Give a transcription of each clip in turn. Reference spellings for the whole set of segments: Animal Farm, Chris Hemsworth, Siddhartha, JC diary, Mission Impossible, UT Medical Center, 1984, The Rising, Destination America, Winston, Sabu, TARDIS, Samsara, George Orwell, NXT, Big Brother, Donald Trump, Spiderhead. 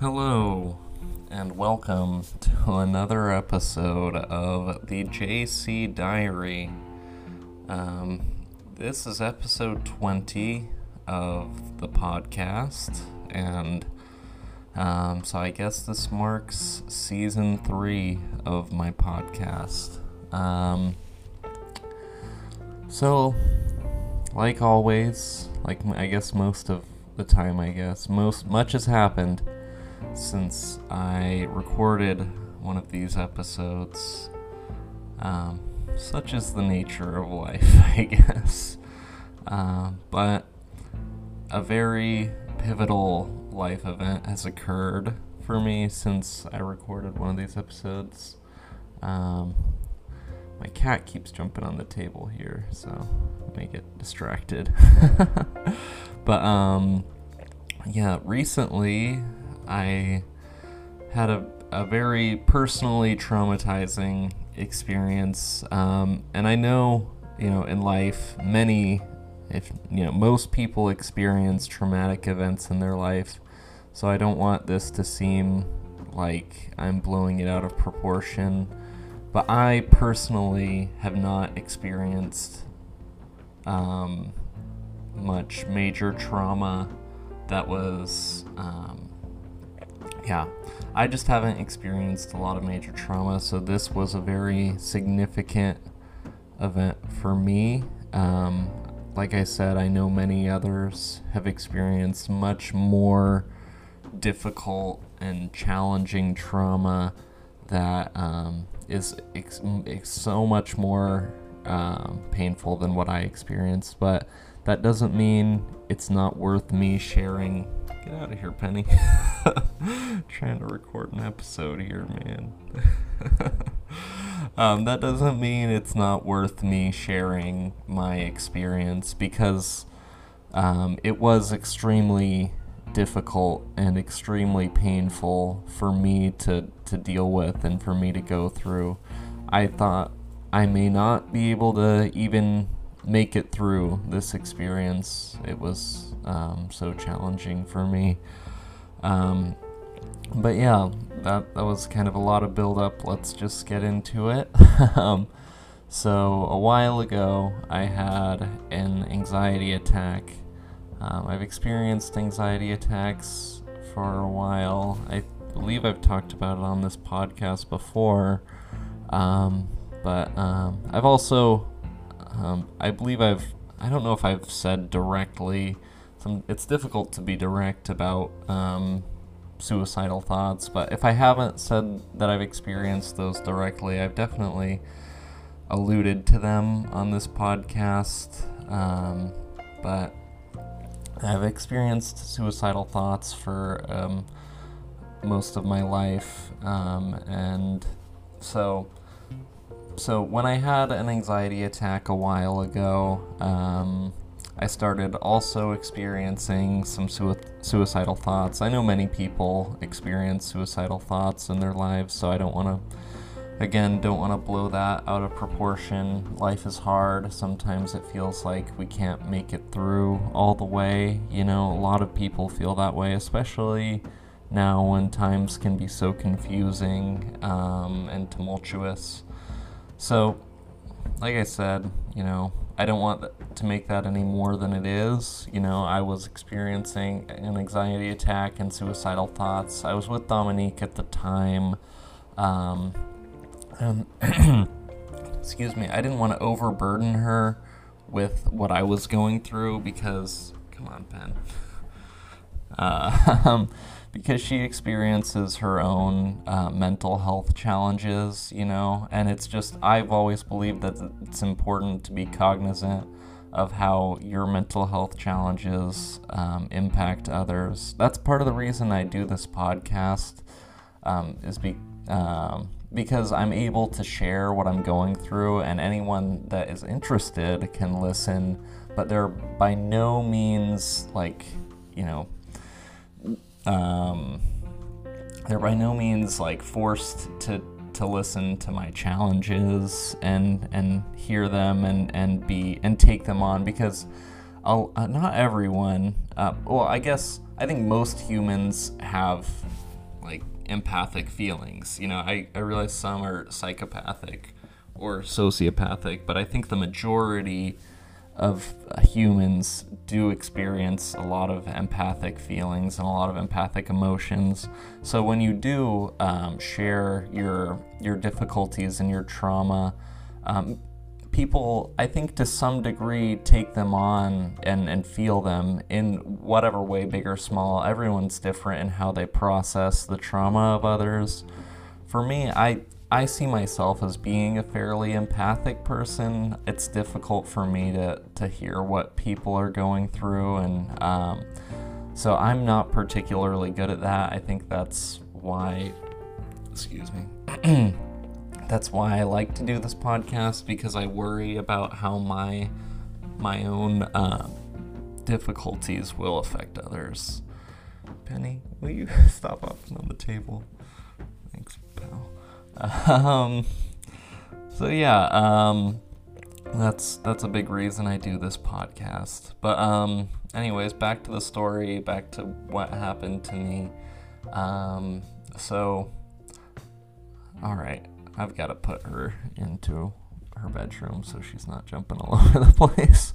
Hello, and welcome to another episode of the JC Diary. This is episode 20 of the podcast, and so I guess this marks season 3 of my podcast. So, like always, like I guess most of the time, much has happened since I recorded one of these episodes. Such is the nature of life, I guess. But a very pivotal life event has occurred for me since I recorded one of these episodes. My cat keeps jumping on the table here, so I'm gonna get distracted. But, yeah, recently I had a very personally traumatizing experience, and I know, in life, most people experience traumatic events in their life, so I don't want this to seem like I'm blowing it out of proportion, but I personally have not experienced, much major trauma that was, I just haven't experienced a lot of major trauma, so this was a very significant event for me. Like I said, I know many others have experienced much more difficult and challenging trauma that is so much more painful than what I experienced, but that doesn't mean it's not worth me sharing. Get out of here, Penny. Trying to record an episode here, man. That doesn't mean it's not worth me sharing my experience, because it was extremely difficult and extremely painful for me to deal with and for me to go through. I thought I may not be able to even make it through this experience. It was so challenging for me, but yeah, that was kind of a lot of build up. Let's just get into it. So a while ago I had an anxiety attack. I've experienced anxiety attacks for a while. I believe I've talked about it on this podcast before, but I've also I believe I don't know if I've said directly, it's difficult to be direct about suicidal thoughts, but if I haven't said that I've experienced those directly, I've definitely alluded to them on this podcast, but I've experienced suicidal thoughts for most of my life, and So when I had an anxiety attack a while ago, I started also experiencing some suicidal thoughts. I know many people experience suicidal thoughts in their lives, so I don't want to blow that out of proportion. Life is hard. Sometimes it feels like we can't make it through all the way. A lot of people feel that way, especially now when times can be so confusing and tumultuous. So, like I said, I don't want to make that any more than it is. I was experiencing an anxiety attack and suicidal thoughts. I was with Dominique at the time. Excuse me, I didn't want to overburden her with what I was going through because, come on, Pen. Because she experiences her own mental health challenges, and it's just, I've always believed that it's important to be cognizant of how your mental health challenges impact others. That's part of the reason I do this podcast, because I'm able to share what I'm going through, and anyone that is interested can listen, but they're by no means forced to listen to my challenges and hear them and take them on, because not everyone, I think most humans have like empathic feelings. You know, I realize some are psychopathic or sociopathic, but I think the majority of humans do experience a lot of empathic feelings and a lot of empathic emotions. So when you do share your difficulties and your trauma, people, I think, to some degree take them on and feel them in whatever way, big or small. Everyone's different in how they process the trauma of others. For me, I see myself as being a fairly empathic person. It's difficult for me to hear what people are going through, and so I'm not particularly good at that. I think that's why, that's why I like to do this podcast, because I worry about how my own difficulties will affect others. Penny, will you stop up on the table? Thanks, pal. That's a big reason I do this podcast. But anyways, back to the story, back to what happened to me. All right, I've got to put her into her bedroom so she's not jumping all over the place.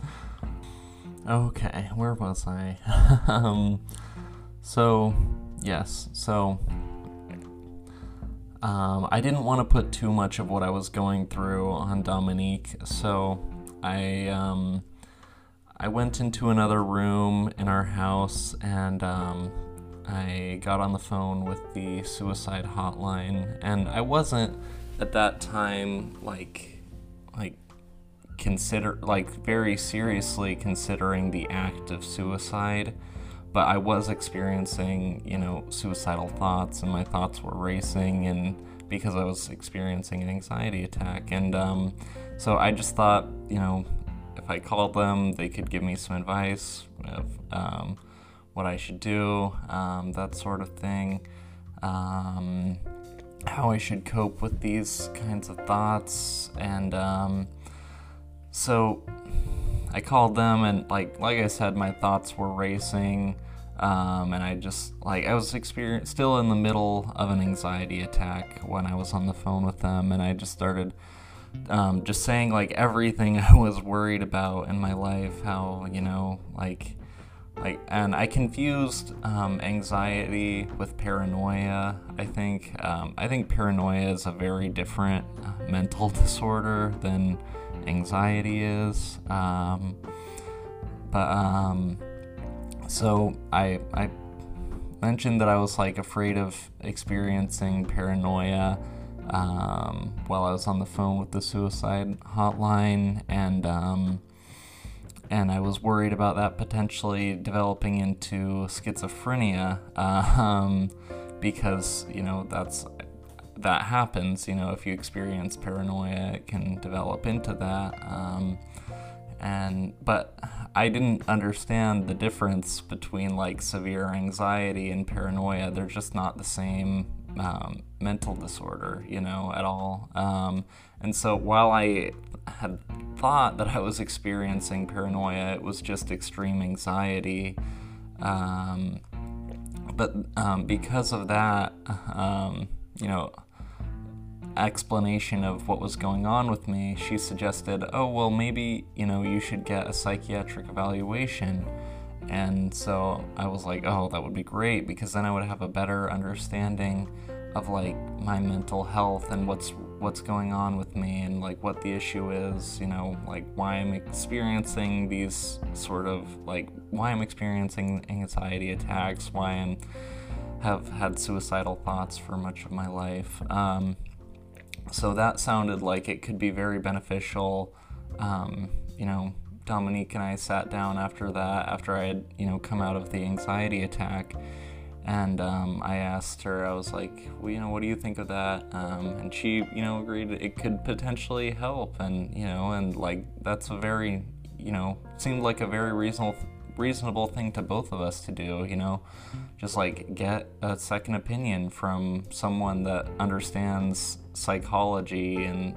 Okay, where was I? I didn't want to put too much of what I was going through on Dominique, so I went into another room in our house, and I got on the phone with the suicide hotline, and I wasn't at that time very seriously considering the act of suicide. But I was experiencing, you know, suicidal thoughts, and my thoughts were racing, and because I was experiencing an anxiety attack. And so I just thought, you know, if I called them, they could give me some advice of what I should do, that sort of thing, how I should cope with these kinds of thoughts. And so I called them, and like I said, my thoughts were racing, and I just, I was still in the middle of an anxiety attack when I was on the phone with them, and I just started just saying, everything I was worried about in my life, how, you know, and I confused anxiety with paranoia, I think. I think paranoia is a very different mental disorder than anxiety is, so I mentioned that I was afraid of experiencing paranoia while I was on the phone with the suicide hotline, and I was worried about that potentially developing into schizophrenia, because, you know, that happens. You know, if you experience paranoia, it can develop into that. But I didn't understand the difference between severe anxiety and paranoia. They're just not the same mental disorder, you know, at all. And so while I had thought that I was experiencing paranoia, it was just extreme anxiety. Because of that, you know, explanation of what was going on with me, she suggested, oh, well, maybe, you know, you should get a psychiatric evaluation. And so I was like, oh, that would be great, because then I would have a better understanding of my mental health and what's going on with me, and what the issue is, you know, why I'm experiencing these sort of why I'm experiencing anxiety attacks, why I'm have had suicidal thoughts for much of my life. So that sounded like it could be very beneficial. You know, Dominique and I sat down after that, after I had, you know, come out of the anxiety attack, and I asked her, I was like, well, you know, what do you think of that? And she, you know, agreed it could potentially help, and, you know, and that's a very, you know, seemed like a very reasonable thing to both of us to do, you know, just get a second opinion from someone that understands psychology and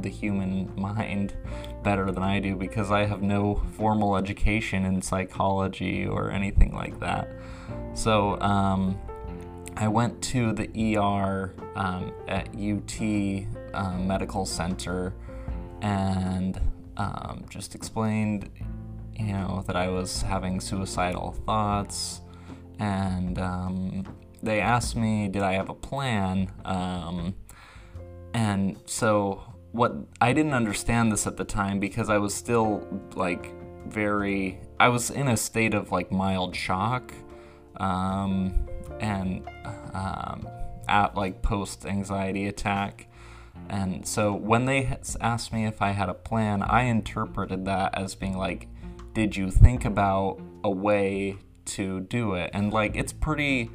the human mind better than I do, because I have no formal education in psychology or anything like that. So I went to the ER at UT Medical Center and just explained, you know, that I was having suicidal thoughts, and they asked me, did I have a plan? And so what I didn't understand this at the time because I was still like I was in a state of like mild shock, and at like post-anxiety attack. And so when they asked me if I had a plan, I interpreted that as being like, did you think about a way to do it? And like, it's pretty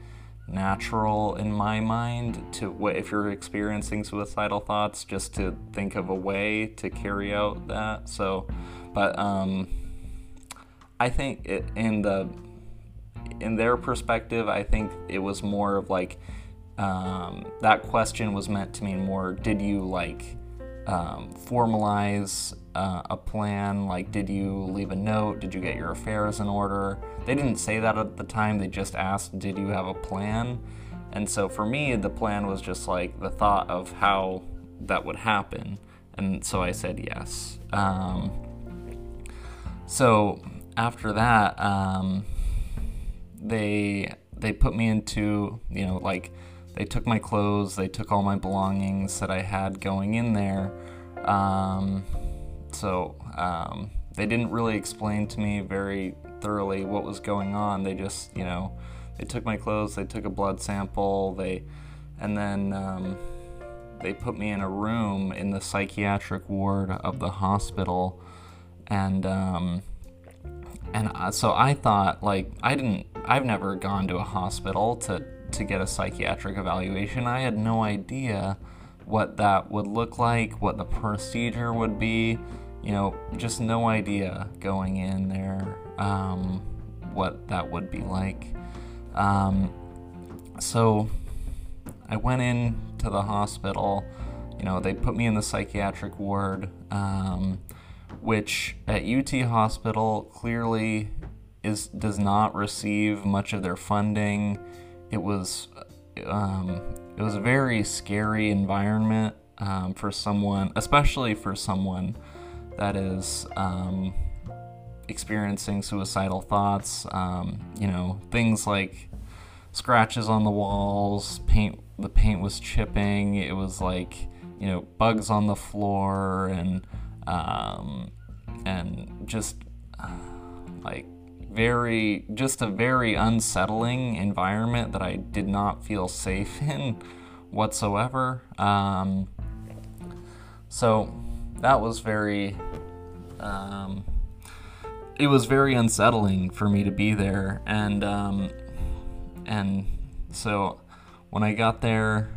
natural in my mind to, if you're experiencing suicidal thoughts, just to think of a way to carry out that. So, but I think in their perspective, I think it was more of like, that question was meant to mean more, did you like formalize a plan? Like, did you leave a note? Did you get your affairs in order? They didn't say that at the time. They just asked, did you have a plan? And so for me, the plan was just like the thought of how that would happen. And so I said yes. So after that, they put me into, you know, like, they took my clothes, they took all my belongings that I had going in there. So they didn't really explain to me very thoroughly what was going on. They just, you know, they took my clothes, they took a blood sample, and then they put me in a room in the psychiatric ward of the hospital. And so I thought, like, I've never gone to a hospital to get a psychiatric evaluation. I had no idea what that would look like, what the procedure would be, you know, just no idea going in there, what that would be like. So I went in to the hospital, you know, they put me in the psychiatric ward, which at UT Hospital clearly does not receive much of their funding. It was a very scary environment for someone, especially for someone that is experiencing suicidal thoughts. You know, things like scratches on the walls, the paint was chipping. It was like, you know, bugs on the floor and just like a very unsettling environment that I did not feel safe in whatsoever. So that was it was very unsettling for me to be there. And so when I got there,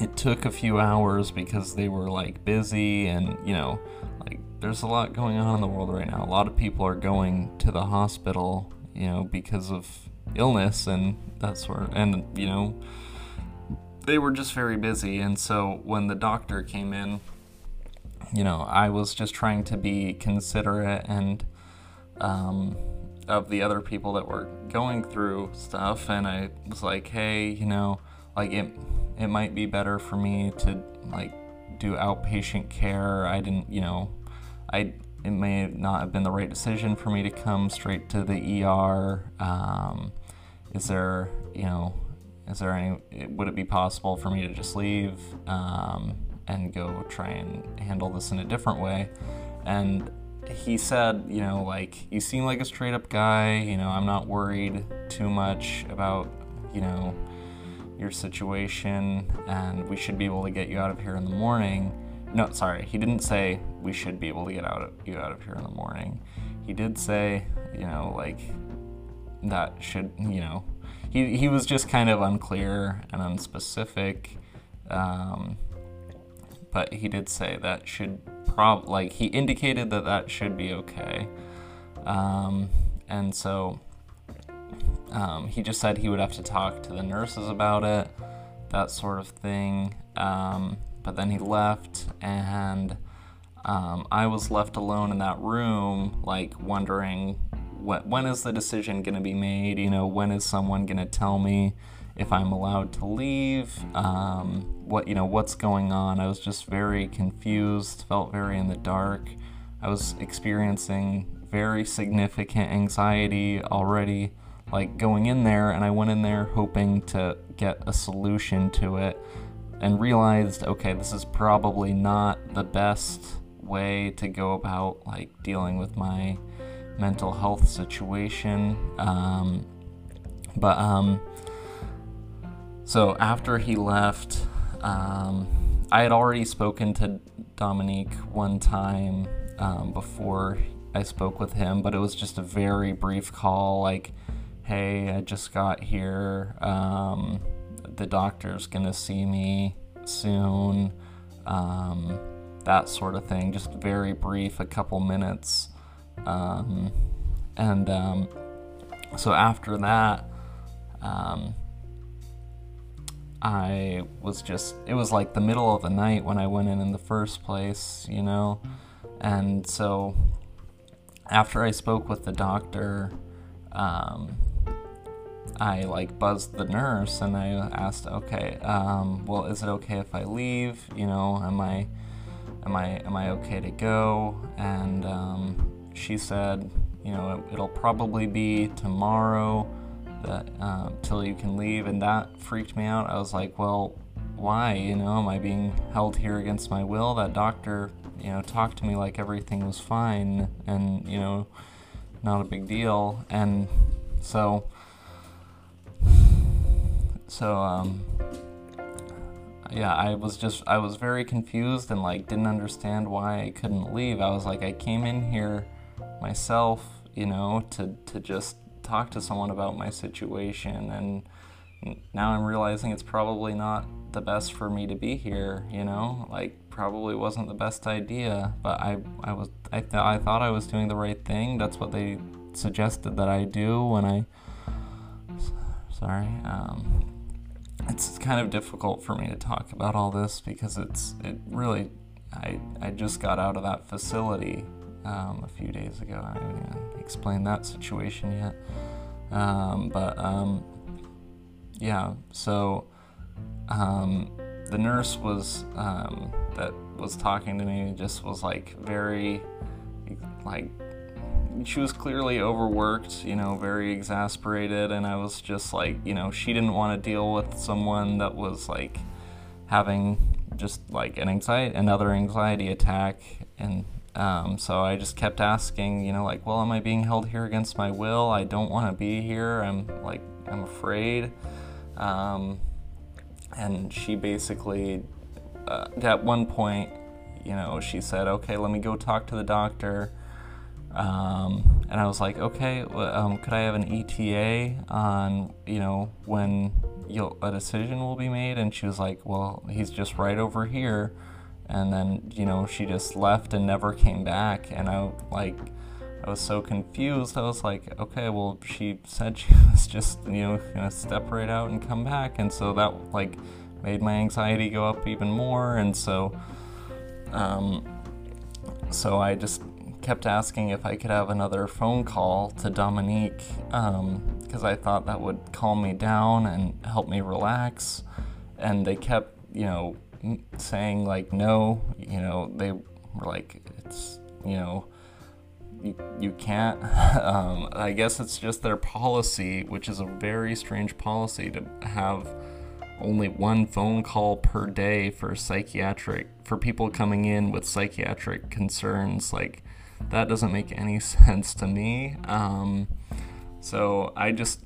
it took a few hours because they were like busy, and you know, like, there's a lot going on in the world right now. A lot of people are going to the hospital, you know, because of illness and that sort, and you know, they were just very busy. And so when the doctor came in, you know, I was just trying to be considerate and of the other people that were going through stuff, and I was like, hey, you know, like it might be better for me to like do outpatient care. It may not have been the right decision for me to come straight to the ER. Would it be possible for me to just leave and go try and handle this in a different way? And he said, you know, like, you seem like a straight up guy, you know, I'm not worried too much about, you know, your situation, and we should be able to get you out of here in the morning. No, sorry, he didn't say we should be able to get you out of here in the morning. He did say, you know, like, that should, you know, he was just kind of unclear and unspecific, but he did say that should he indicated that should be okay. And so he just said he would have to talk to the nurses about it, that sort of thing. But then he left, and I was left alone in that room, like, wondering when is the decision going to be made? You know, when is someone going to tell me if I'm allowed to leave? What's going on? I was just very confused, felt very in the dark. I was experiencing very significant anxiety already, like going in there, and I went in there hoping to get a solution to it and realized, okay, this is probably not the best way to go about like dealing with my mental health situation. So after he left, I had already spoken to Dominique one time before I spoke with him, but it was just a very brief call, like, hey, I just got here, the doctor's gonna see me soon, that sort of thing, just very brief, a couple minutes, so after that, I was just, it was like the middle of the night when I went in the first place, you know, and so after I spoke with the doctor, I like buzzed the nurse and I asked, okay, well, is it okay if I leave? You know, am I okay to go? And she said, you know, it'll probably be tomorrow that till you can leave, and that freaked me out. I was like, well, why? You know, am I being held here against my will? That doctor, you know, talked to me like everything was fine and, you know, not a big deal. And so yeah, I was very confused and like didn't understand why I couldn't leave. I was like, I came in here myself, you know, to just talk to someone about my situation, and now I'm realizing it's probably not the best for me to be here, you know, like probably wasn't the best idea, but I thought I was doing the right thing. That's what they suggested that I do when it's kind of difficult for me to talk about all this because I just got out of that facility a few days ago. I haven't even explained that situation yet. The nurse was that was talking to me just was like very like, she was clearly overworked, you know, very exasperated, and I was just like, you know, she didn't want to deal with someone that was like having just like another anxiety attack, and so I just kept asking, you know, like, well, am I being held here against my will? I don't want to be here. I'm afraid. And she basically, at one point, you know, she said, okay, let me go talk to the doctor. And I was like, okay, could I have an ETA on, you know, when a decision will be made? And she was like, well, he's just right over here. And then, you know, she just left and never came back. And I was so confused. I was like, okay, well, she said she was just, you know, gonna step right out and come back. And so that like made my anxiety go up even more. And so, so I just kept asking if I could have another phone call to Dominique, because I thought that would calm me down and help me relax. And they kept, you know, saying like, no, you know, they were like, it's, you know, you can't. I guess it's just their policy, which is a very strange policy to have only one phone call per day for people coming in with psychiatric concerns. Like, that doesn't make any sense to me. So I just,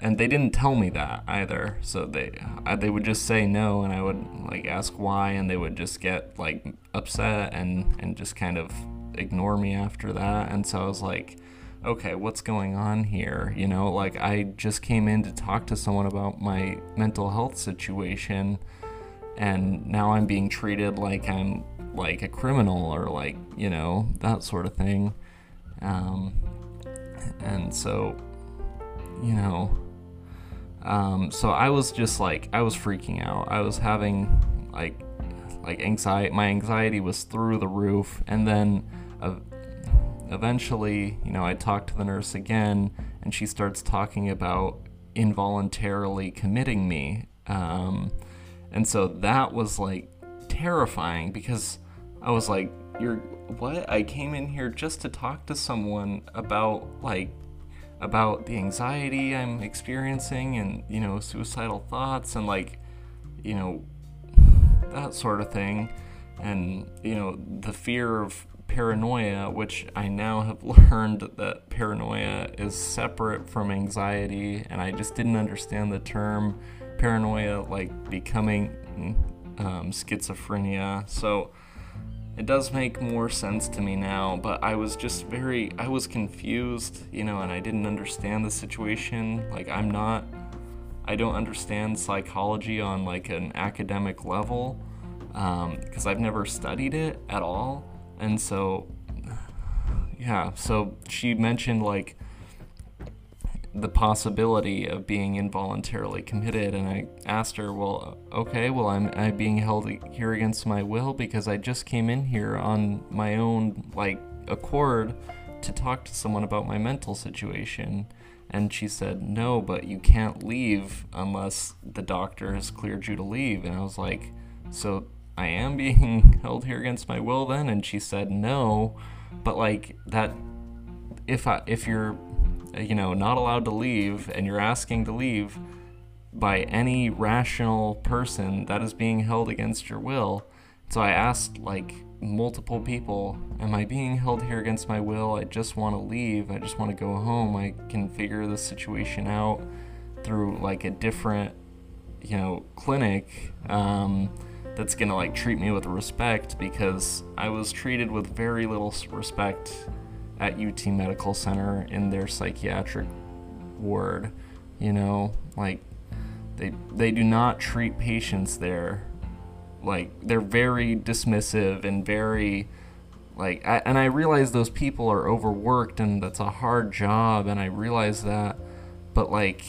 and they didn't tell me that either. So they would just say no, and I would like ask why, and they would just get like upset and just kind of ignore me after that. And so I was like, okay, what's going on here? You know, like I just came in to talk to someone about my mental health situation, and now I'm being treated like I'm like a criminal or like, you know, that sort of thing. And so, you know, so I was just like, I was freaking out. I was having like anxiety. My anxiety was through the roof. And then eventually, you know, I talk to the nurse again, and she starts talking about involuntarily committing me. And so that was, like, terrifying, because I was like, you're, what? I came in here just to talk to someone about, like, about the anxiety I'm experiencing and, you know, suicidal thoughts and, like, you know, that sort of thing. And, you know, the fear of paranoia, which I now have learned that paranoia is separate from anxiety, and I just didn't understand the term paranoia, like becoming schizophrenia. So it does make more sense to me now, but I was just very, I was confused, you know, and I didn't understand the situation. Like, I'm not, I don't understand psychology on, like, an academic level, because I've never studied it at all. And so, yeah, so she mentioned, like, the possibility of being involuntarily committed, and I asked her, well, okay, well, I'm being held here against my will because I just came in here on my own, like, accord to talk to someone about my mental situation. And she said, no, but you can't leave unless the doctor has cleared you to leave. And I was like, so I am being held here against my will then? And she said, no, but, like, that, if you're, you know, not allowed to leave and you're asking to leave by any rational person, that is being held against your will. So I asked, like, multiple people, am I being held here against my will? I just want to leave. I just want to go home. I can figure this situation out through, like, a different, you know, clinic, that's going to, like, treat me with respect, because I was treated with very little respect at UT Medical Center in their psychiatric ward. You know, like, they do not treat patients there. Like, they're very dismissive and very, like, and I realize those people are overworked and that's a hard job, and I realize that, but, like,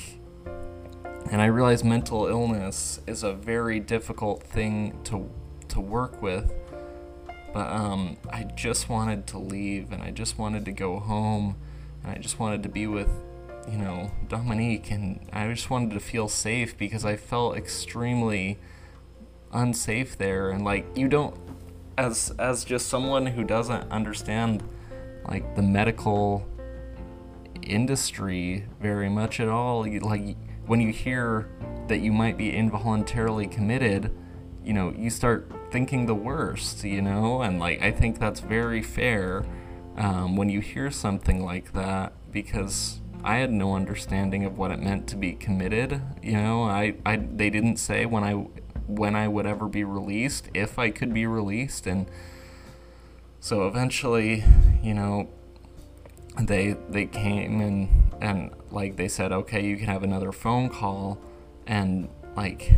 and I realize mental illness is a very difficult thing to work with. But I just wanted to leave, and I just wanted to go home, and I just wanted to be with, you know, Dominique, and I just wanted to feel safe, because I felt extremely unsafe there. And, like, you don't, as just someone who doesn't understand, like, the medical industry very much at all, you, like, when you hear that you might be involuntarily committed, you know, you start thinking the worst, you know? And, like, I think that's very fair when you hear something like that, because I had no understanding of what it meant to be committed, you know? I they didn't say when I would ever be released, if I could be released. And so eventually, you know, they came and like, they said, okay, you can have another phone call. And, like,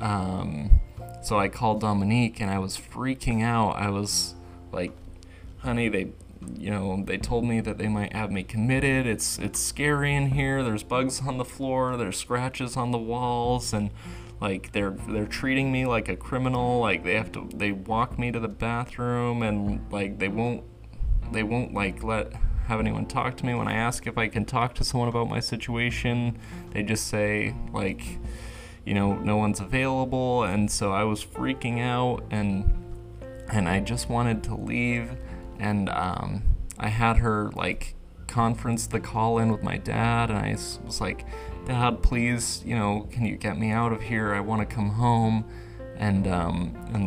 so I called Dominique, and I was freaking out. I was like, honey, they told me that they might have me committed. It's scary in here. There's bugs on the floor. There's scratches on the walls. And, like, they're treating me like a criminal. Like, they walk me to the bathroom, and, like, they won't like have anyone talk to me. When I ask if I can talk to someone about my situation, they just say, like, you know, no one's available. And so I was freaking out, and I just wanted to leave. And I had her, like, conference the call in with my dad, and I was like, Dad, please, you know, can you get me out of here? I want to come home. And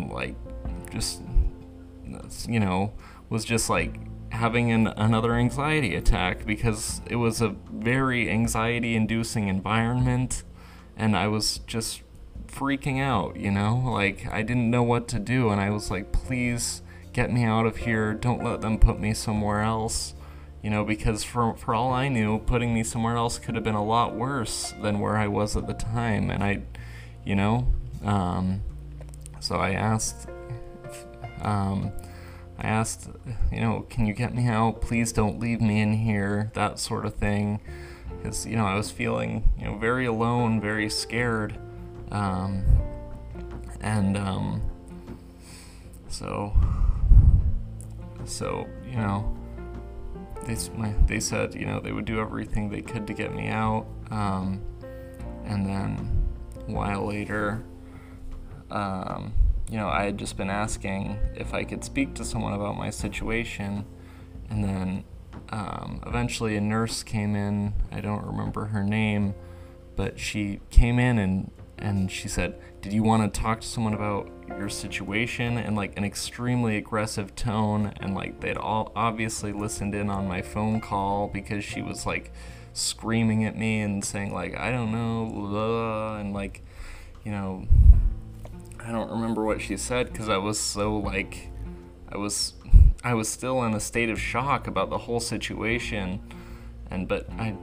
like, just, you know, was just like having another anxiety attack, because it was a very anxiety-inducing environment. And I was just freaking out, you know, like, I didn't know what to do. And I was like, please get me out of here. Don't let them put me somewhere else, you know, because for all I knew, putting me somewhere else could have been a lot worse than where I was at the time. And I, you know, so I asked, you know, can you get me out? Please don't leave me in here, that sort of thing. Because, you know, I was feeling, you know, very alone, very scared. So, you know, they said, you know, they would do everything they could to get me out. And then a while later, you know, I had just been asking if I could speak to someone about my situation. And then eventually a nurse came in. I don't remember her name, but she came in and she said, "Did you want to talk to someone about your situation?" And like an extremely aggressive tone, and like they'd all obviously listened in on my phone call because she was like screaming at me and saying like, "I don't know, blah," and like, you know, I don't remember what she said because I was so like, I was still in a state of shock about the whole situation, and but I,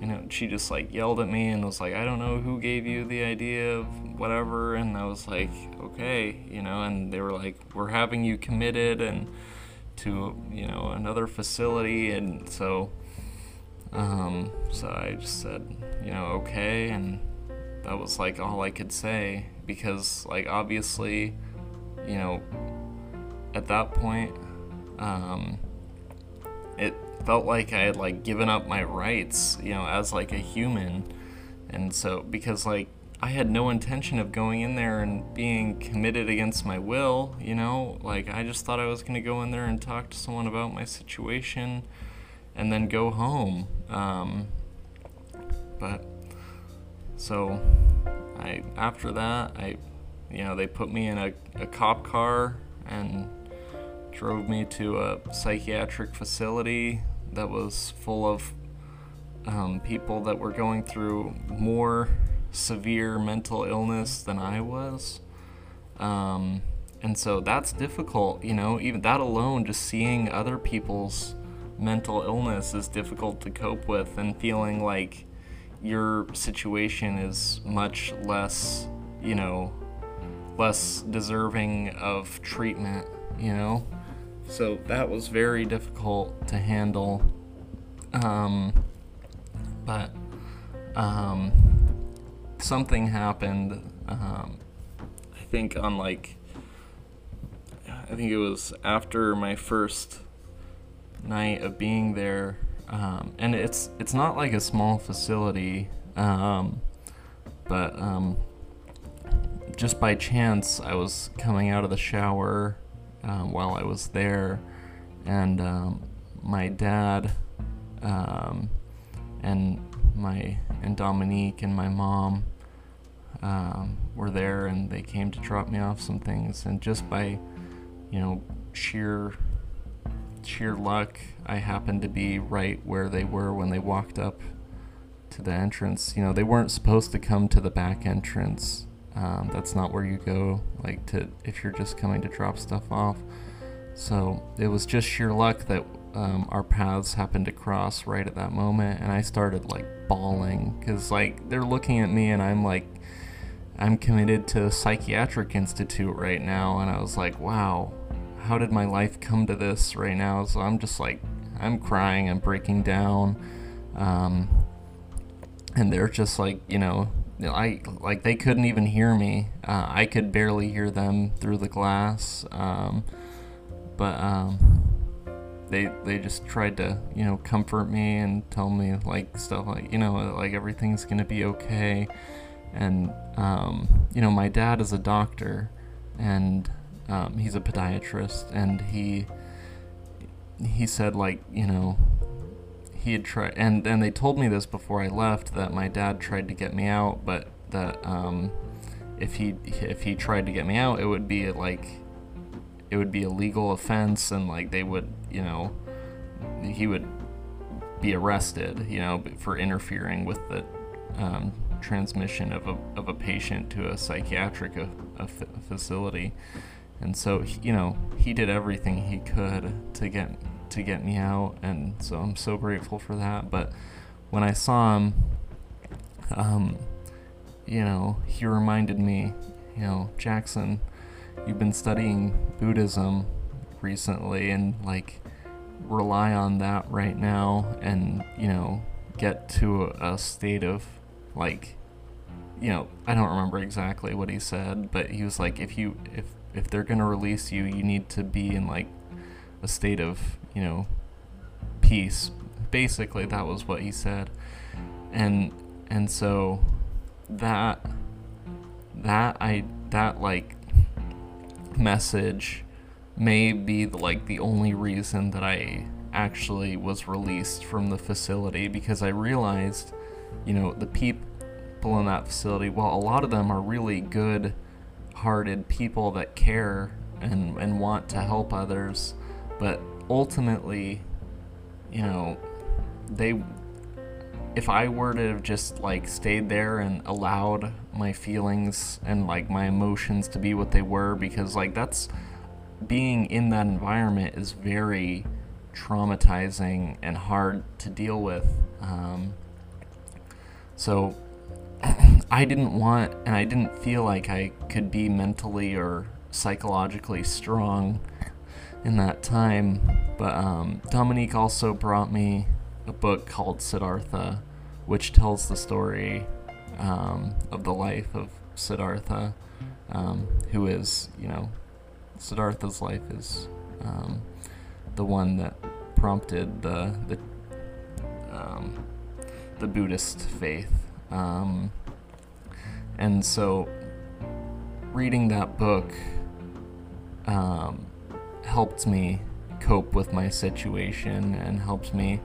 you know, she just like yelled at me and was like, "I don't know who gave you the idea of whatever," and I was like, okay, you know, and they were like, "We're having you committed and to, you know, another facility," and so I just said, you know, okay, and that was like all I could say because like obviously, you know, at that point, it felt like I had like given up my rights, you know, as like a human. And so because like I had no intention of going in there and being committed against my will, you know, like I just thought I was gonna go in there and talk to someone about my situation and then go home. But so I, after that, I, you know, they put me in a cop car and drove me to a psychiatric facility that was full of people that were going through more severe mental illness than I was. And so that's difficult, you know, even that alone, just seeing other people's mental illness is difficult to cope with, and feeling like your situation is much less, you know, less deserving of treatment, you know? So that was very difficult to handle, but something happened, I think on like, I think it was after my first night of being there, and it's not like a small facility, but just by chance I was coming out of the shower while I was there, and my dad and Dominique and my mom were there, and they came to drop me off some things, and just by, you know, sheer luck, I happened to be right where they were when they walked up to the entrance. You know, they weren't supposed to come to the back entrance. That's not where you go, like, to if you're just coming to drop stuff off. So it was just sheer luck that our paths happened to cross right at that moment, and I started like bawling because like they're looking at me and I'm like, I'm committed to a psychiatric institute right now, and I was like, wow, how did my life come to this right now? So I'm just like, I'm crying, I'm breaking down, and they're just like, you know, I like they couldn't even hear me. I could barely hear them through the glass, but they just tried to, you know, comfort me and tell me like stuff like, you know, like everything's gonna be okay. And you know, my dad is a doctor, and he's a podiatrist, and he said like, you know, he had tried, and they told me this before I left, that my dad tried to get me out, but that if he tried to get me out, it would be a legal offense, and like they would, you know, he would be arrested, you know, for interfering with the transmission of a patient to a psychiatric facility. And so, you know, he did everything he could to get me out, and so I'm so grateful for that. But when I saw him, you know, he reminded me, you know, Jackson, you've been studying Buddhism recently, and like rely on that right now, and, you know, get to a state of like, you know, I don't remember exactly what he said, but he was like, if they're gonna release you, you need to be in like a state of, you know, peace. Basically, that was what he said. And so that message may be the only reason that I actually was released from the facility, because I realized, the people in that facility, well, a lot of them are really good-hearted people that care and want to help others, but ultimately, if I were to have just stayed there and allowed my feelings and my emotions to be what they were, because that's being in that environment is very traumatizing and hard to deal with. So I didn't want, and I didn't feel like I could be mentally or psychologically strong in that time. But Dominique also brought me a book called Siddhartha, which tells the story of the life of Siddhartha, who is, Siddhartha's life is the one that prompted the Buddhist faith. And so reading that book helped me cope with my situation and helped me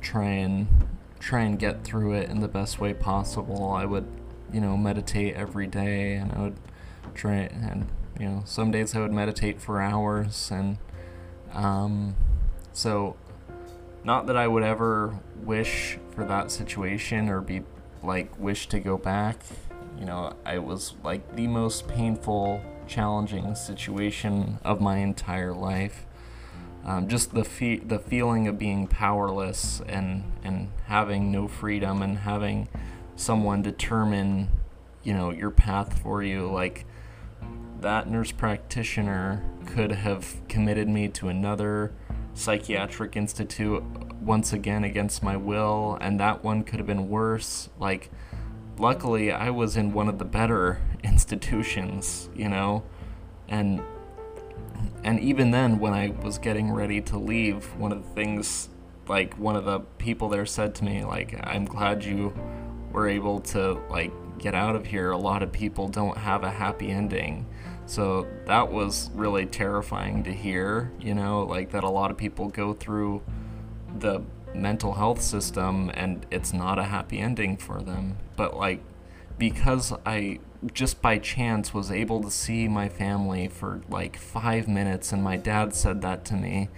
try and get through it in the best way possible. I would, meditate every day, and I would try and, some days I would meditate for hours, and so not that I would ever wish for that situation or be wish to go back. It was the most painful, challenging situation of my entire life. Just the feeling of being powerless and having no freedom and having someone determine, your path for you. That nurse practitioner could have committed me to another psychiatric institute once again against my will, and that one could have been worse. Luckily, I was in one of the better institutions, and even then, when I was getting ready to leave, one of the people there said to me, I'm glad you were able to, get out of here. A lot of people don't have a happy ending. So that was really terrifying to hear, that a lot of people go through the mental health system and it's not a happy ending for them. But, because I just by chance was able to see my family for 5 minutes, and my dad said that to me,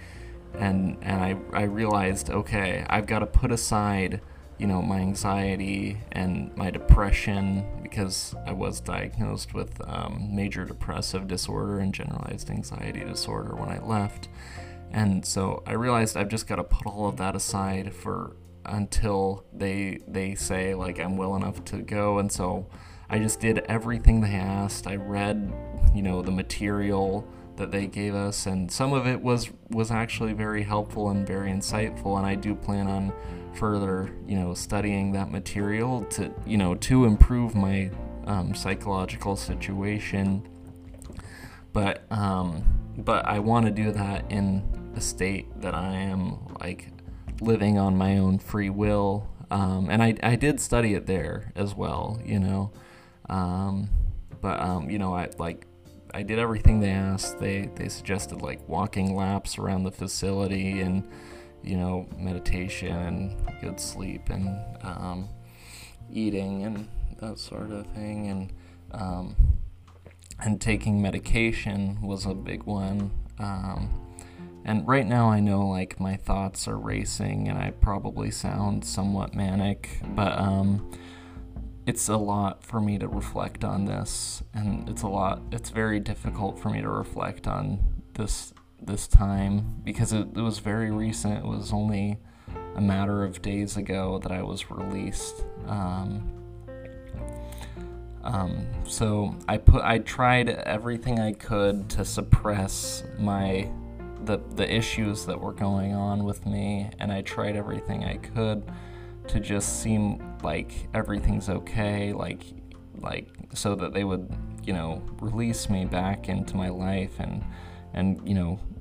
and I realized, okay, I've got to put aside my anxiety and my depression, because I was diagnosed with major depressive disorder and generalized anxiety disorder when I left. And so I realized I've just got to put all of that aside for until they say I'm well enough to go. And so I just did everything they asked. I read, the material that they gave us, and some of it was actually very helpful and very insightful, and I do plan on further, studying that material to, to improve my psychological situation. But I want to do that in a state that I am living on my own free will. And I did study it there as well, I did everything they asked. They suggested walking laps around the facility and, meditation and good sleep and, eating and that sort of thing. And taking medication was a big one. And right now I know, my thoughts are racing and I probably sound somewhat manic, but it's a lot for me to reflect on this, and it's very difficult for me to reflect on this time, because it was very recent. It was only a matter of days ago that I was released. So I tried everything I could to suppress the issues that were going on with me, and I tried everything I could to just seem like everything's okay, so that they would, release me back into my life and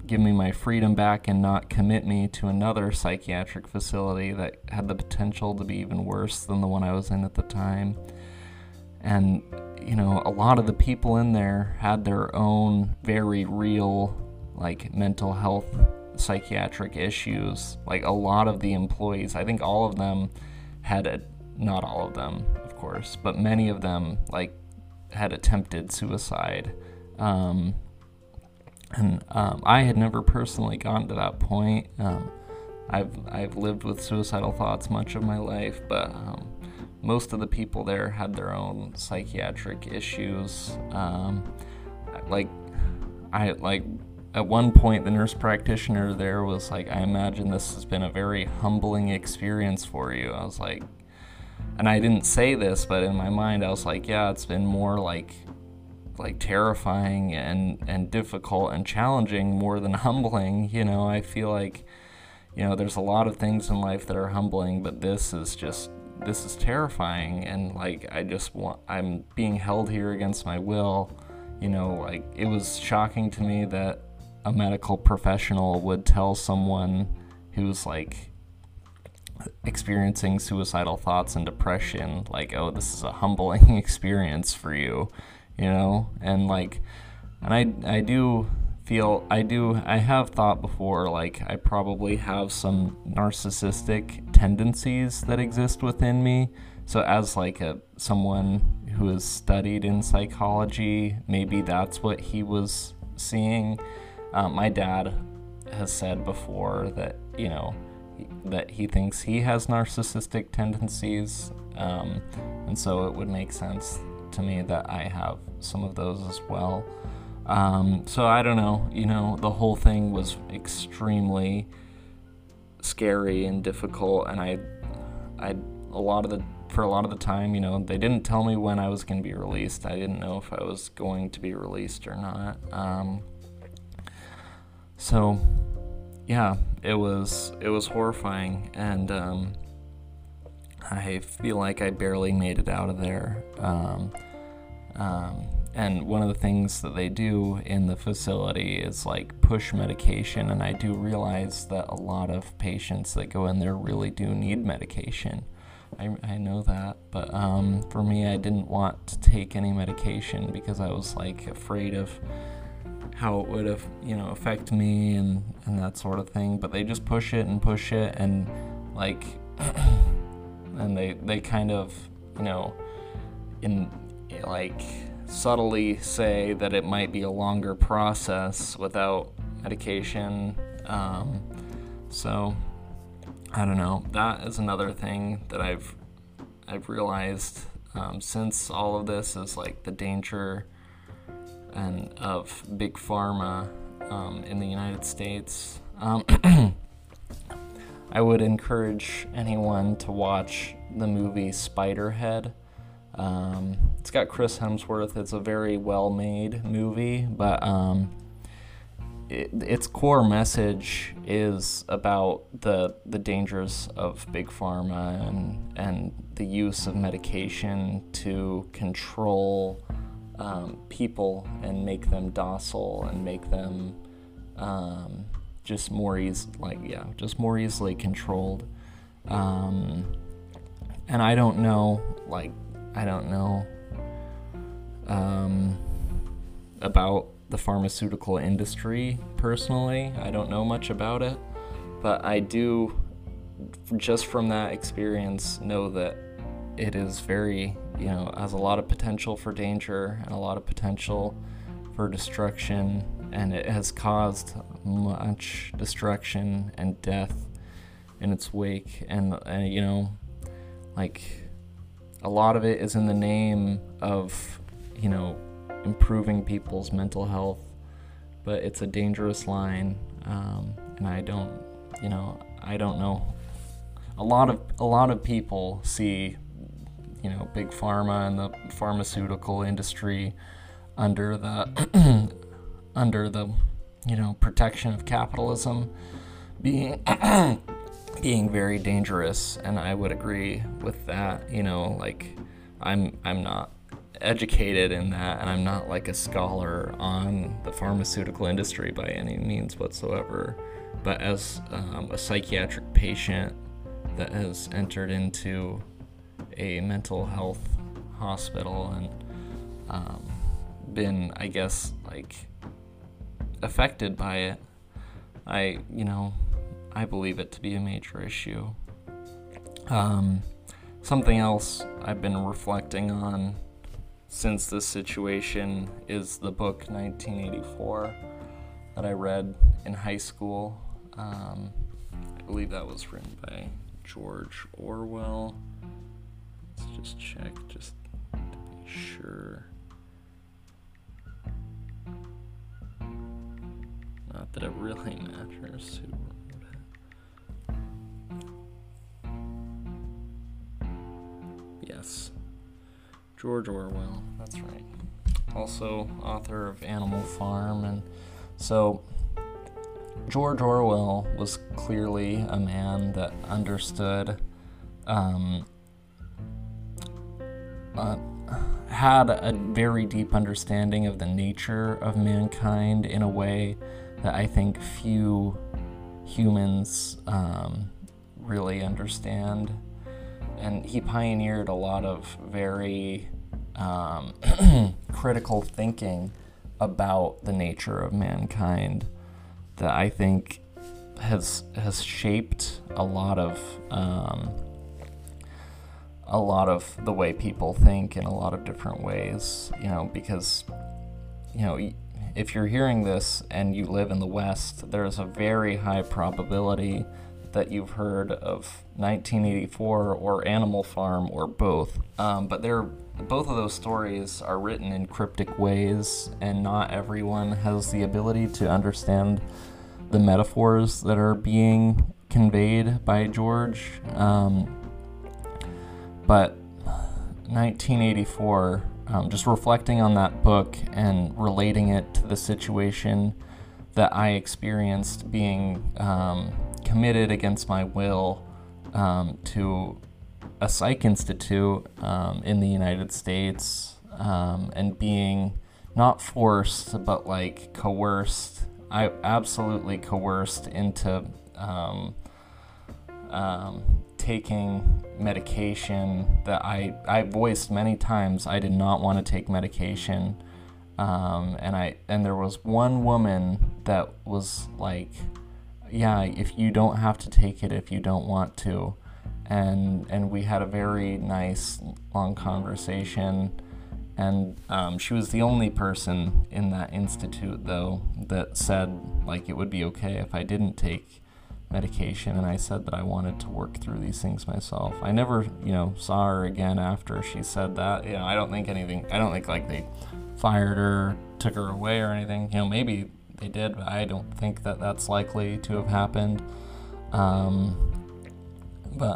give me my freedom back and not commit me to another psychiatric facility that had the potential to be even worse than the one I was in at the time. And, you know, a lot of the people in there had their own very real, like, mental health psychiatric issues. Like, a lot of the employees, I think all of them had, not all of them, of course, but many of them, like, had attempted suicide. And I had never personally gotten to that point. I've lived with suicidal thoughts much of my life, but most of the people there had their own psychiatric issues. At one point, the nurse practitioner there was like, "I imagine this has been a very humbling experience for you." I was like, and I didn't say this, but in my mind, I was like, "Yeah, it's been more like terrifying and difficult and challenging more than humbling." You know, I feel like, you know, there's a lot of things in life that are humbling, but this is terrifying. And like, I'm being held here against my will. You know, like, it was shocking to me that a medical professional would tell someone who's like experiencing suicidal thoughts and depression, like, "Oh, this is a humbling experience for you." You know, and like, and I have thought before, like, I probably have some narcissistic tendencies that exist within me. So as like someone who has studied in psychology, maybe that's what he was seeing. My dad has said before that, you know, that he thinks he has narcissistic tendencies. And so it would make sense to me that I have some of those as well. So I don't know, you know, the whole thing was extremely scary and difficult, and for a lot of the time, you know, they didn't tell me when I was going to be released. I didn't know if I was going to be released or not. So yeah, it was horrifying, and I feel like I barely made it out of there. And one of the things that they do in the facility is like push medication, and I do realize that a lot of patients that go in there really do need medication. I know that, but for me, I didn't want to take any medication because I was like afraid of how it would have, you know, affect me and that sort of thing. But they just push it and like and they kind of, you know, in like subtly say that it might be a longer process without medication. So I don't know. That is another thing that I've realized since all of this is like the danger and of big pharma in the United States. I would encourage anyone to watch the movie Spiderhead. It's got Chris Hemsworth. It's a very well-made movie, but its core message is about the dangers of big pharma and the use of medication to control people and make them docile and make them just more easily controlled. And I don't know about the pharmaceutical industry personally. I don't know much about it, but I do, just from that experience, know that it is very, you know, has a lot of potential for danger and a lot of potential for destruction, and it has caused much destruction and death in its wake. And you know, like, a lot of it is in the name of, you know, improving people's mental health, but it's a dangerous line. And I don't know. A lot of people see, you know, big pharma and the pharmaceutical industry under the you know, protection of capitalism being very dangerous, and I would agree with that. You know, like, I'm not educated in that, and I'm not like a scholar on the pharmaceutical industry by any means whatsoever. But as a psychiatric patient that has entered into a mental health hospital and been, I guess, like affected by it, I believe it to be a major issue. Something else I've been reflecting on since this situation is the book 1984 that I read in high school. I believe that was written by George Orwell. Let's just check, just to be sure. Not that it really matters who wrote it. Yes, George Orwell, that's right. Also author of Animal Farm. And so George Orwell was clearly a man that understood, had a very deep understanding of the nature of mankind in a way that I think few humans really understand. And he pioneered a lot of very critical thinking about the nature of mankind that I think has shaped a lot of the way people think in a lot of different ways, because, if you're hearing this and you live in the West, there's a very high probability that you've heard of 1984 or Animal Farm or both. But both of those stories are written in cryptic ways, and not everyone has the ability to understand the metaphors that are being conveyed by George. But 1984, just reflecting on that book and relating it to the situation that I experienced being committed against my will to a psych institute in the United States, and being not forced, but like coerced. I absolutely coerced into taking medication that I voiced many times. I did not want to take medication. And there was one woman that was like, yeah, if you don't have to take it, if you don't want to. And we had a very nice long conversation. And she was the only person in that institute, though, that said like it would be okay if I didn't take medication, and I said that I wanted to work through these things myself. I never, saw her again after she said that. I don't think like they fired her, took her away or anything. Maybe they did, but I don't think that that's likely to have happened. But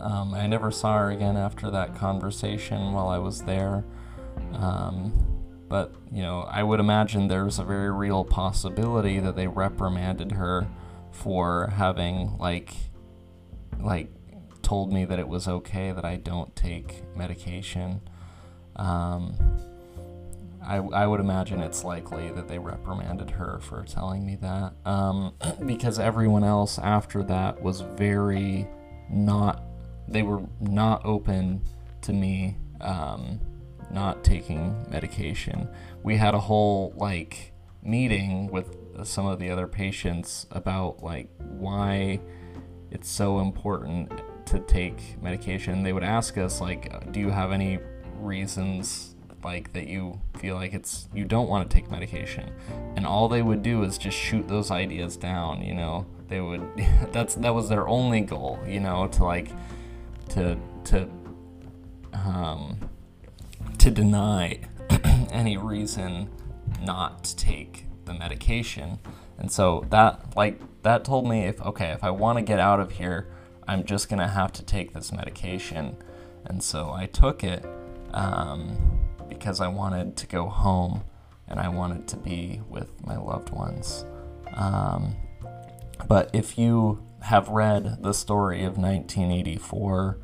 I never saw her again after that conversation while I was there. But, I would imagine there's a very real possibility that they reprimanded her for having like told me that it was okay that I don't take medication. I would imagine it's likely that they reprimanded her for telling me that, because everyone else after that was they were not open to me not taking medication. We had a whole meeting with some of the other patients about why it's so important to take medication. They would ask us do you have any reasons that you feel like it's you don't want to take medication, and all they would do is just shoot those ideas down. They would that was their only goal, to deny any reason not to take the medication. And so that told me if I want to get out of here, I'm just gonna have to take this medication. And so I took it because I wanted to go home and I wanted to be with my loved ones. But if you have read the story of 1984,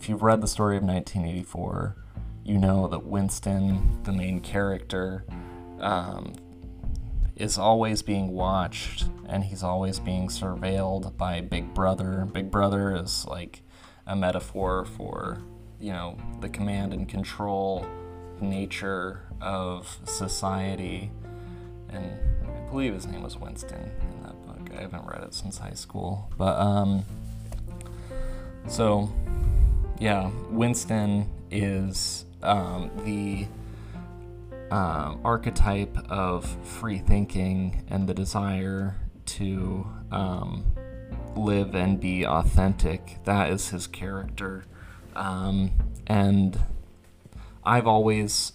If you've read the story of 1984, you know that Winston, the main character, is always being watched, and he's always being surveilled by Big Brother. Big Brother is like a metaphor for, you know, the command and control nature of society. And I believe his name was Winston in that book. I haven't read it since high school. But, so, yeah, Winston is the archetype of free thinking and the desire to live and be authentic. That is his character. And I've always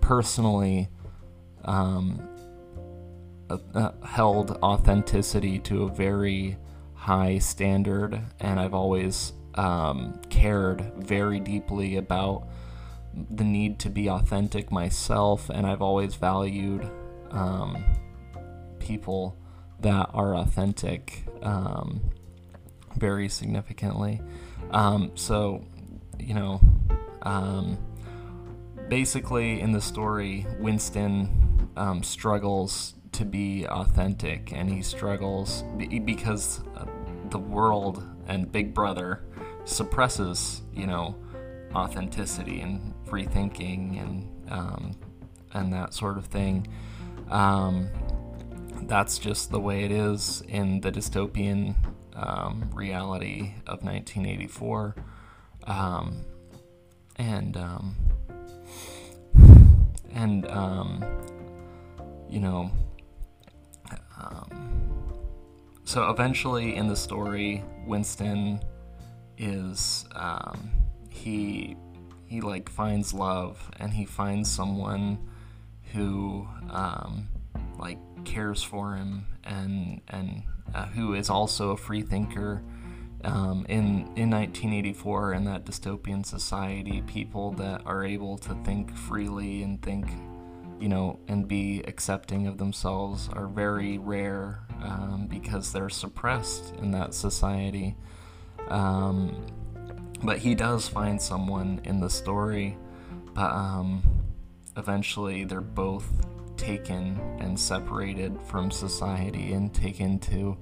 personally held authenticity to a very high standard, and I've always cared very deeply about the need to be authentic myself, and I've always valued people that are authentic very significantly. So, you know, basically in the story, Winston struggles to be authentic, and he struggles because the world and Big Brother suppresses, you know, authenticity and free thinking and that sort of thing. That's just the way it is in the dystopian reality of 1984. So eventually in the story, Winston is he like finds love, and he finds someone who like cares for him and who is also a free thinker. In 1984, in that dystopian society, people that are able to think freely and think, you know, and be accepting of themselves are very rare, because they're suppressed in that society. But he does find someone in the story, but eventually they're both taken and separated from society and taken to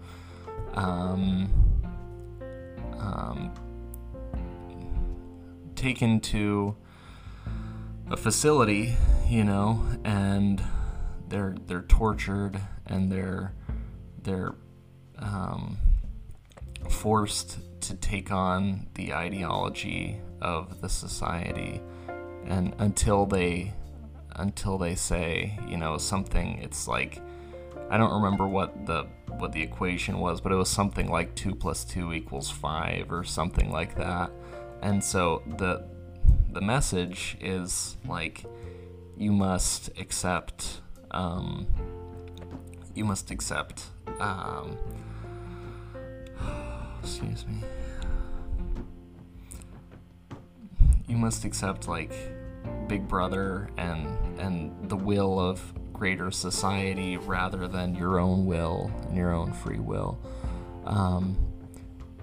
a facility, you know, and they're tortured, and they're forced to take on the ideology of the society, and until they say, you know, something. It's like, I don't remember what the equation was, but it was something like 2 + 2 = 5 or something like that. And so the message is like, you must accept excuse me. You must accept like Big Brother and the will of greater society rather than your own will and your own free will.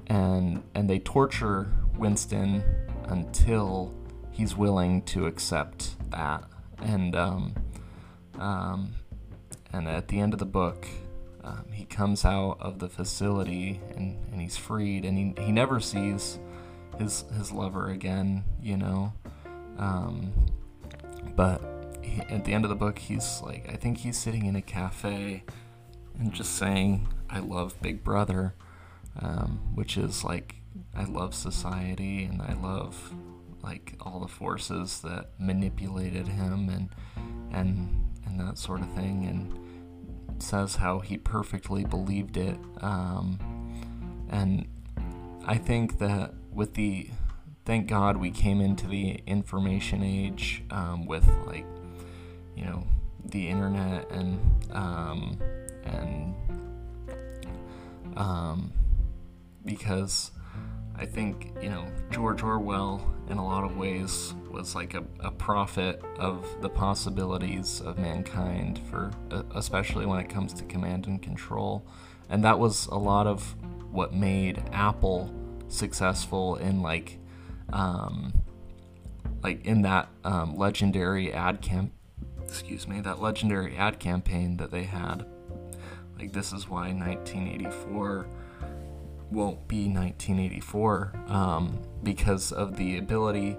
And they torture Winston until he's willing to accept that. And at the end of the book, he comes out of the facility and he's freed, and he never sees his lover again, you know. But at the end of the book, he's like, I think he's sitting in a cafe and just saying, I love Big Brother, which is like, I love society, and I love like all the forces that manipulated him and that sort of thing. And says how he perfectly believed it, and I think that with the, thank God we came into the information age, with like, you know, the internet and because I think, you know, George Orwell in a lot of ways was like a prophet of the possibilities of mankind, for especially when it comes to command and control. And that was a lot of what made Apple successful in like like in that legendary ad campaign that they had, like, this is why 1984 won't be 1984, because of the ability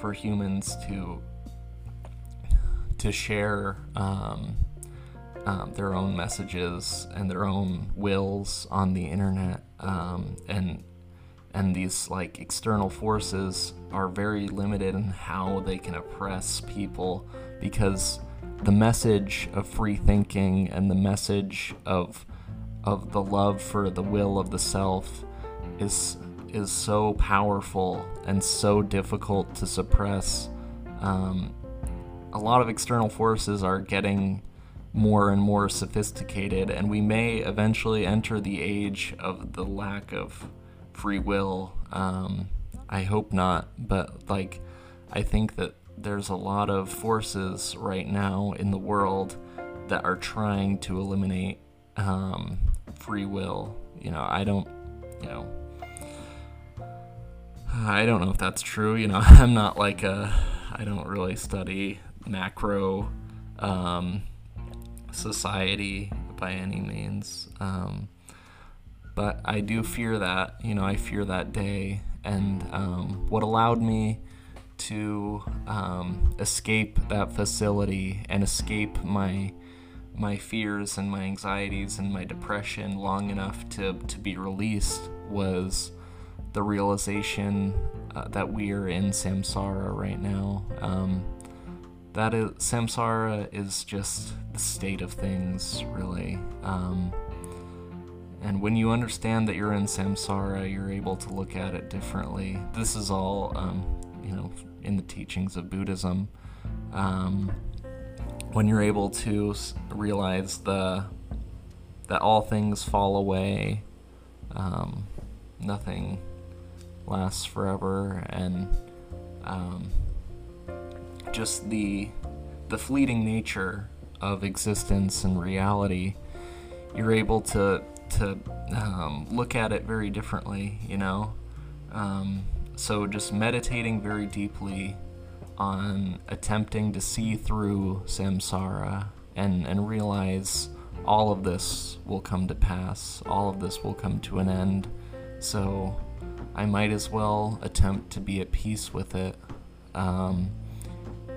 for humans to share their own messages and their own wills on the internet, and these like external forces are very limited in how they can oppress people, because the message of free thinking and the message of the love for the will of the self is so powerful and so difficult to suppress. A lot of external forces are getting more and more sophisticated, and we may eventually enter the age of the lack of free will. I hope not, but like, I think that there's a lot of forces right now in the world that are trying to eliminate free will. I don't know if that's true. I'm not like I don't really study macro society by any means, but I do fear that, I fear that day. And what allowed me to escape that facility and escape my fears and my anxieties and my depression long enough to be released was the realization that we are in Samsara right now. That is, Samsara is just the state of things, really. And when you understand that you're in Samsara, you're able to look at it differently. This is all, in the teachings of Buddhism. When you're able to realize that all things fall away, nothing lasts forever, and just the fleeting nature of existence and reality, you're able to look at it very differently, so just meditating very deeply on attempting to see through samsara and realize all of this will come to pass, all of this will come to an end, so I might as well attempt to be at peace with it,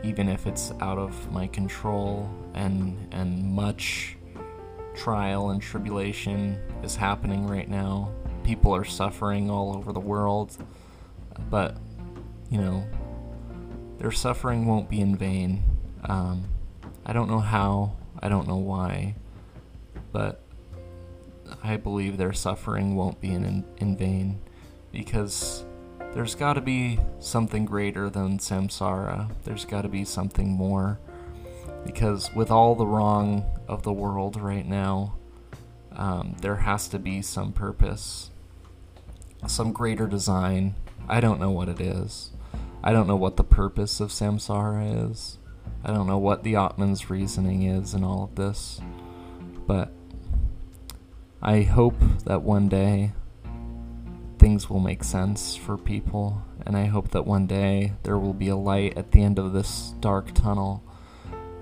even if it's out of my control and much trial and tribulation is happening right now. People are suffering all over the world, but their suffering won't be in vain. I don't know how, I don't know why, but I believe their suffering won't be in vain, because there's got to be something greater than samsara. There's got to be something more, because with all the wrong of the world right now, there has to be some purpose, some greater design. I don't know what it is. I don't know what the purpose of samsara is. I don't know what the Atman's reasoning is in all of this, but I hope that one day things will make sense for people, and I hope that one day there will be a light at the end of this dark tunnel,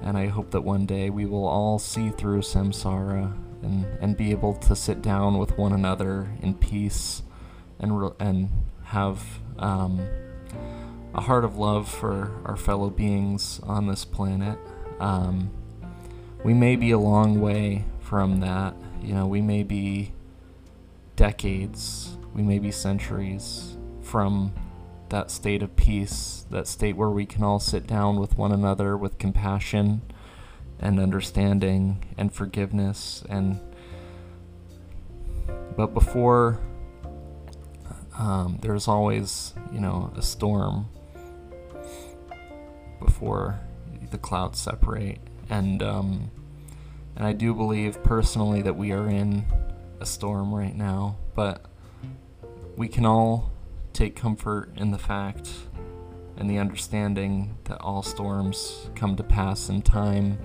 and I hope that one day we will all see through samsara and be able to sit down with one another in peace and have a heart of love for our fellow beings on this planet. We may be a long way from that. We may be decades, we may be centuries from that state of peace, that state where we can all sit down with one another with compassion and understanding and forgiveness. But before, there's always, a storm before the clouds separate. And I do believe personally that we are in a storm right now, but we can all take comfort in the fact and the understanding that all storms come to pass in time,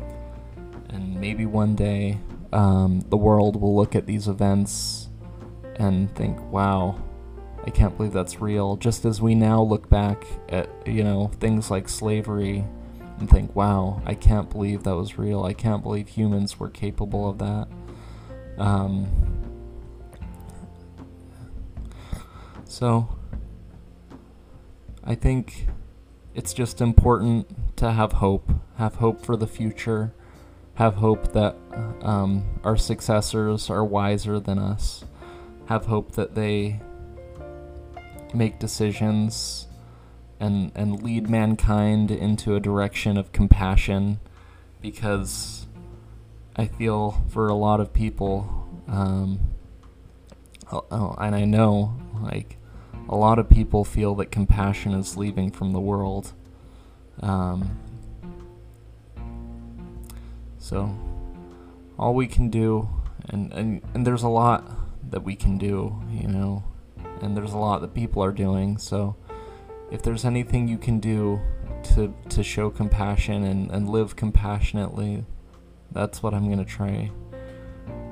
and maybe one day the world will look at these events and think, wow, I can't believe that's real. Just as we now look back at, you know, things like slavery and think, wow, I can't believe that was real. I can't believe humans were capable of that. So I think it's just important to have hope for the future, have hope that our successors are wiser than us, have hope that they make decisions and lead mankind into a direction of compassion, because I feel for a lot of people, and I know, like, a lot of people feel that compassion is leaving from the world. So all we can do, and there's a lot that we can do, you know, and there's a lot that people are doing. So if there's anything you can do to show compassion and live compassionately, that's what I'm going to try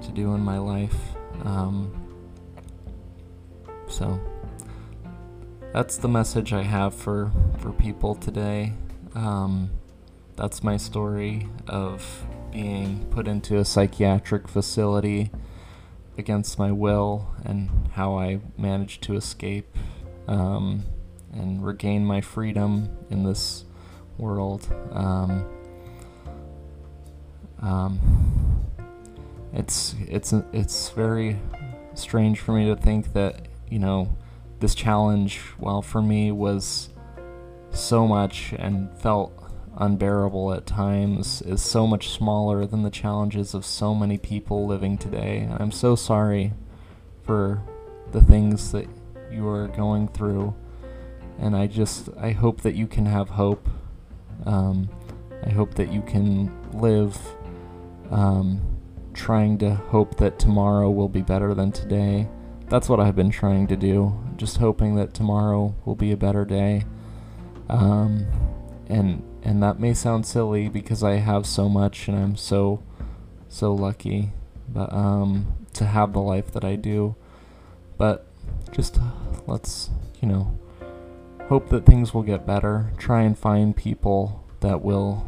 to do in my life. So that's the message I have for people today. That's my story of being put into a psychiatric facility against my will, and how I managed to escape and regain my freedom in this world. It's very strange for me to think that, you know, this challenge, while for me was so much and felt unbearable at times, is so much smaller than the challenges of so many people living today. And I'm so sorry for the things that you are going through, and I hope that you can have hope. I hope that you can live trying to hope that tomorrow will be better than today. That's what I've been trying to do, just hoping that tomorrow will be a better day. And that may sound silly because I have so much and I'm so lucky, but to have the life that I do. But just let's, you know, hope that things will get better. Try and find people that will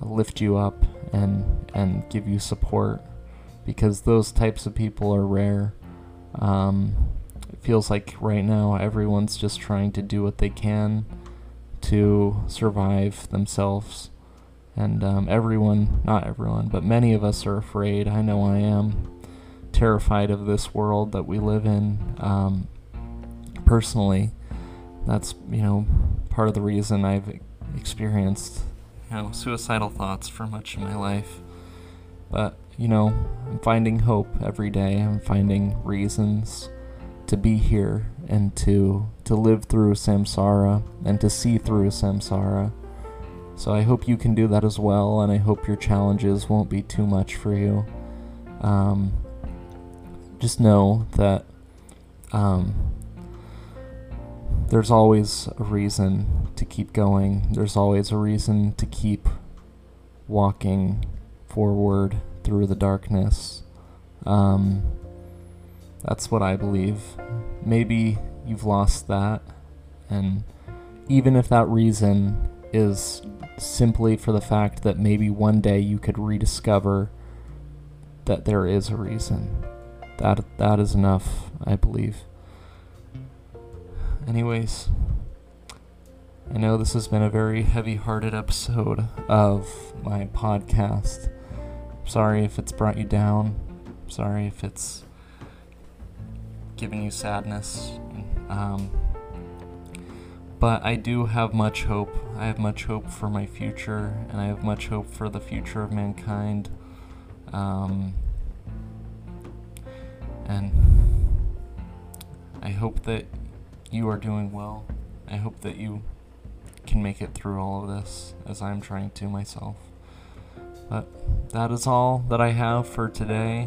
lift you up and give you support, because those types of people are rare. It feels like right now everyone's just trying to do what they can to survive themselves, and not everyone, but many of us are afraid. I know I am terrified of this world that we live in. Personally, that's, you know, part of the reason I've experienced, you know, suicidal thoughts for much of my life. But, you know, I'm finding hope every day. I'm finding reasons to be here and to live through Samsara and to see through Samsara. So I hope you can do that as well, and I hope your challenges won't be too much for you. Just know that there's always a reason to keep going. There's always a reason to keep walking forward through the darkness. That's what I believe. Maybe you've lost that, and even if that reason is simply for the fact that maybe one day you could rediscover that there is a reason, that is enough, I believe. Anyways, I know this has been a very heavy-hearted episode of my podcast. Sorry if it's brought you down. Sorry if it's giving you sadness. But I do have much hope. I have much hope for my future, and I have much hope for the future of mankind. And I hope that you are doing well. I hope that you can make it through all of this, as I'm trying to myself. But that is all that I have for today.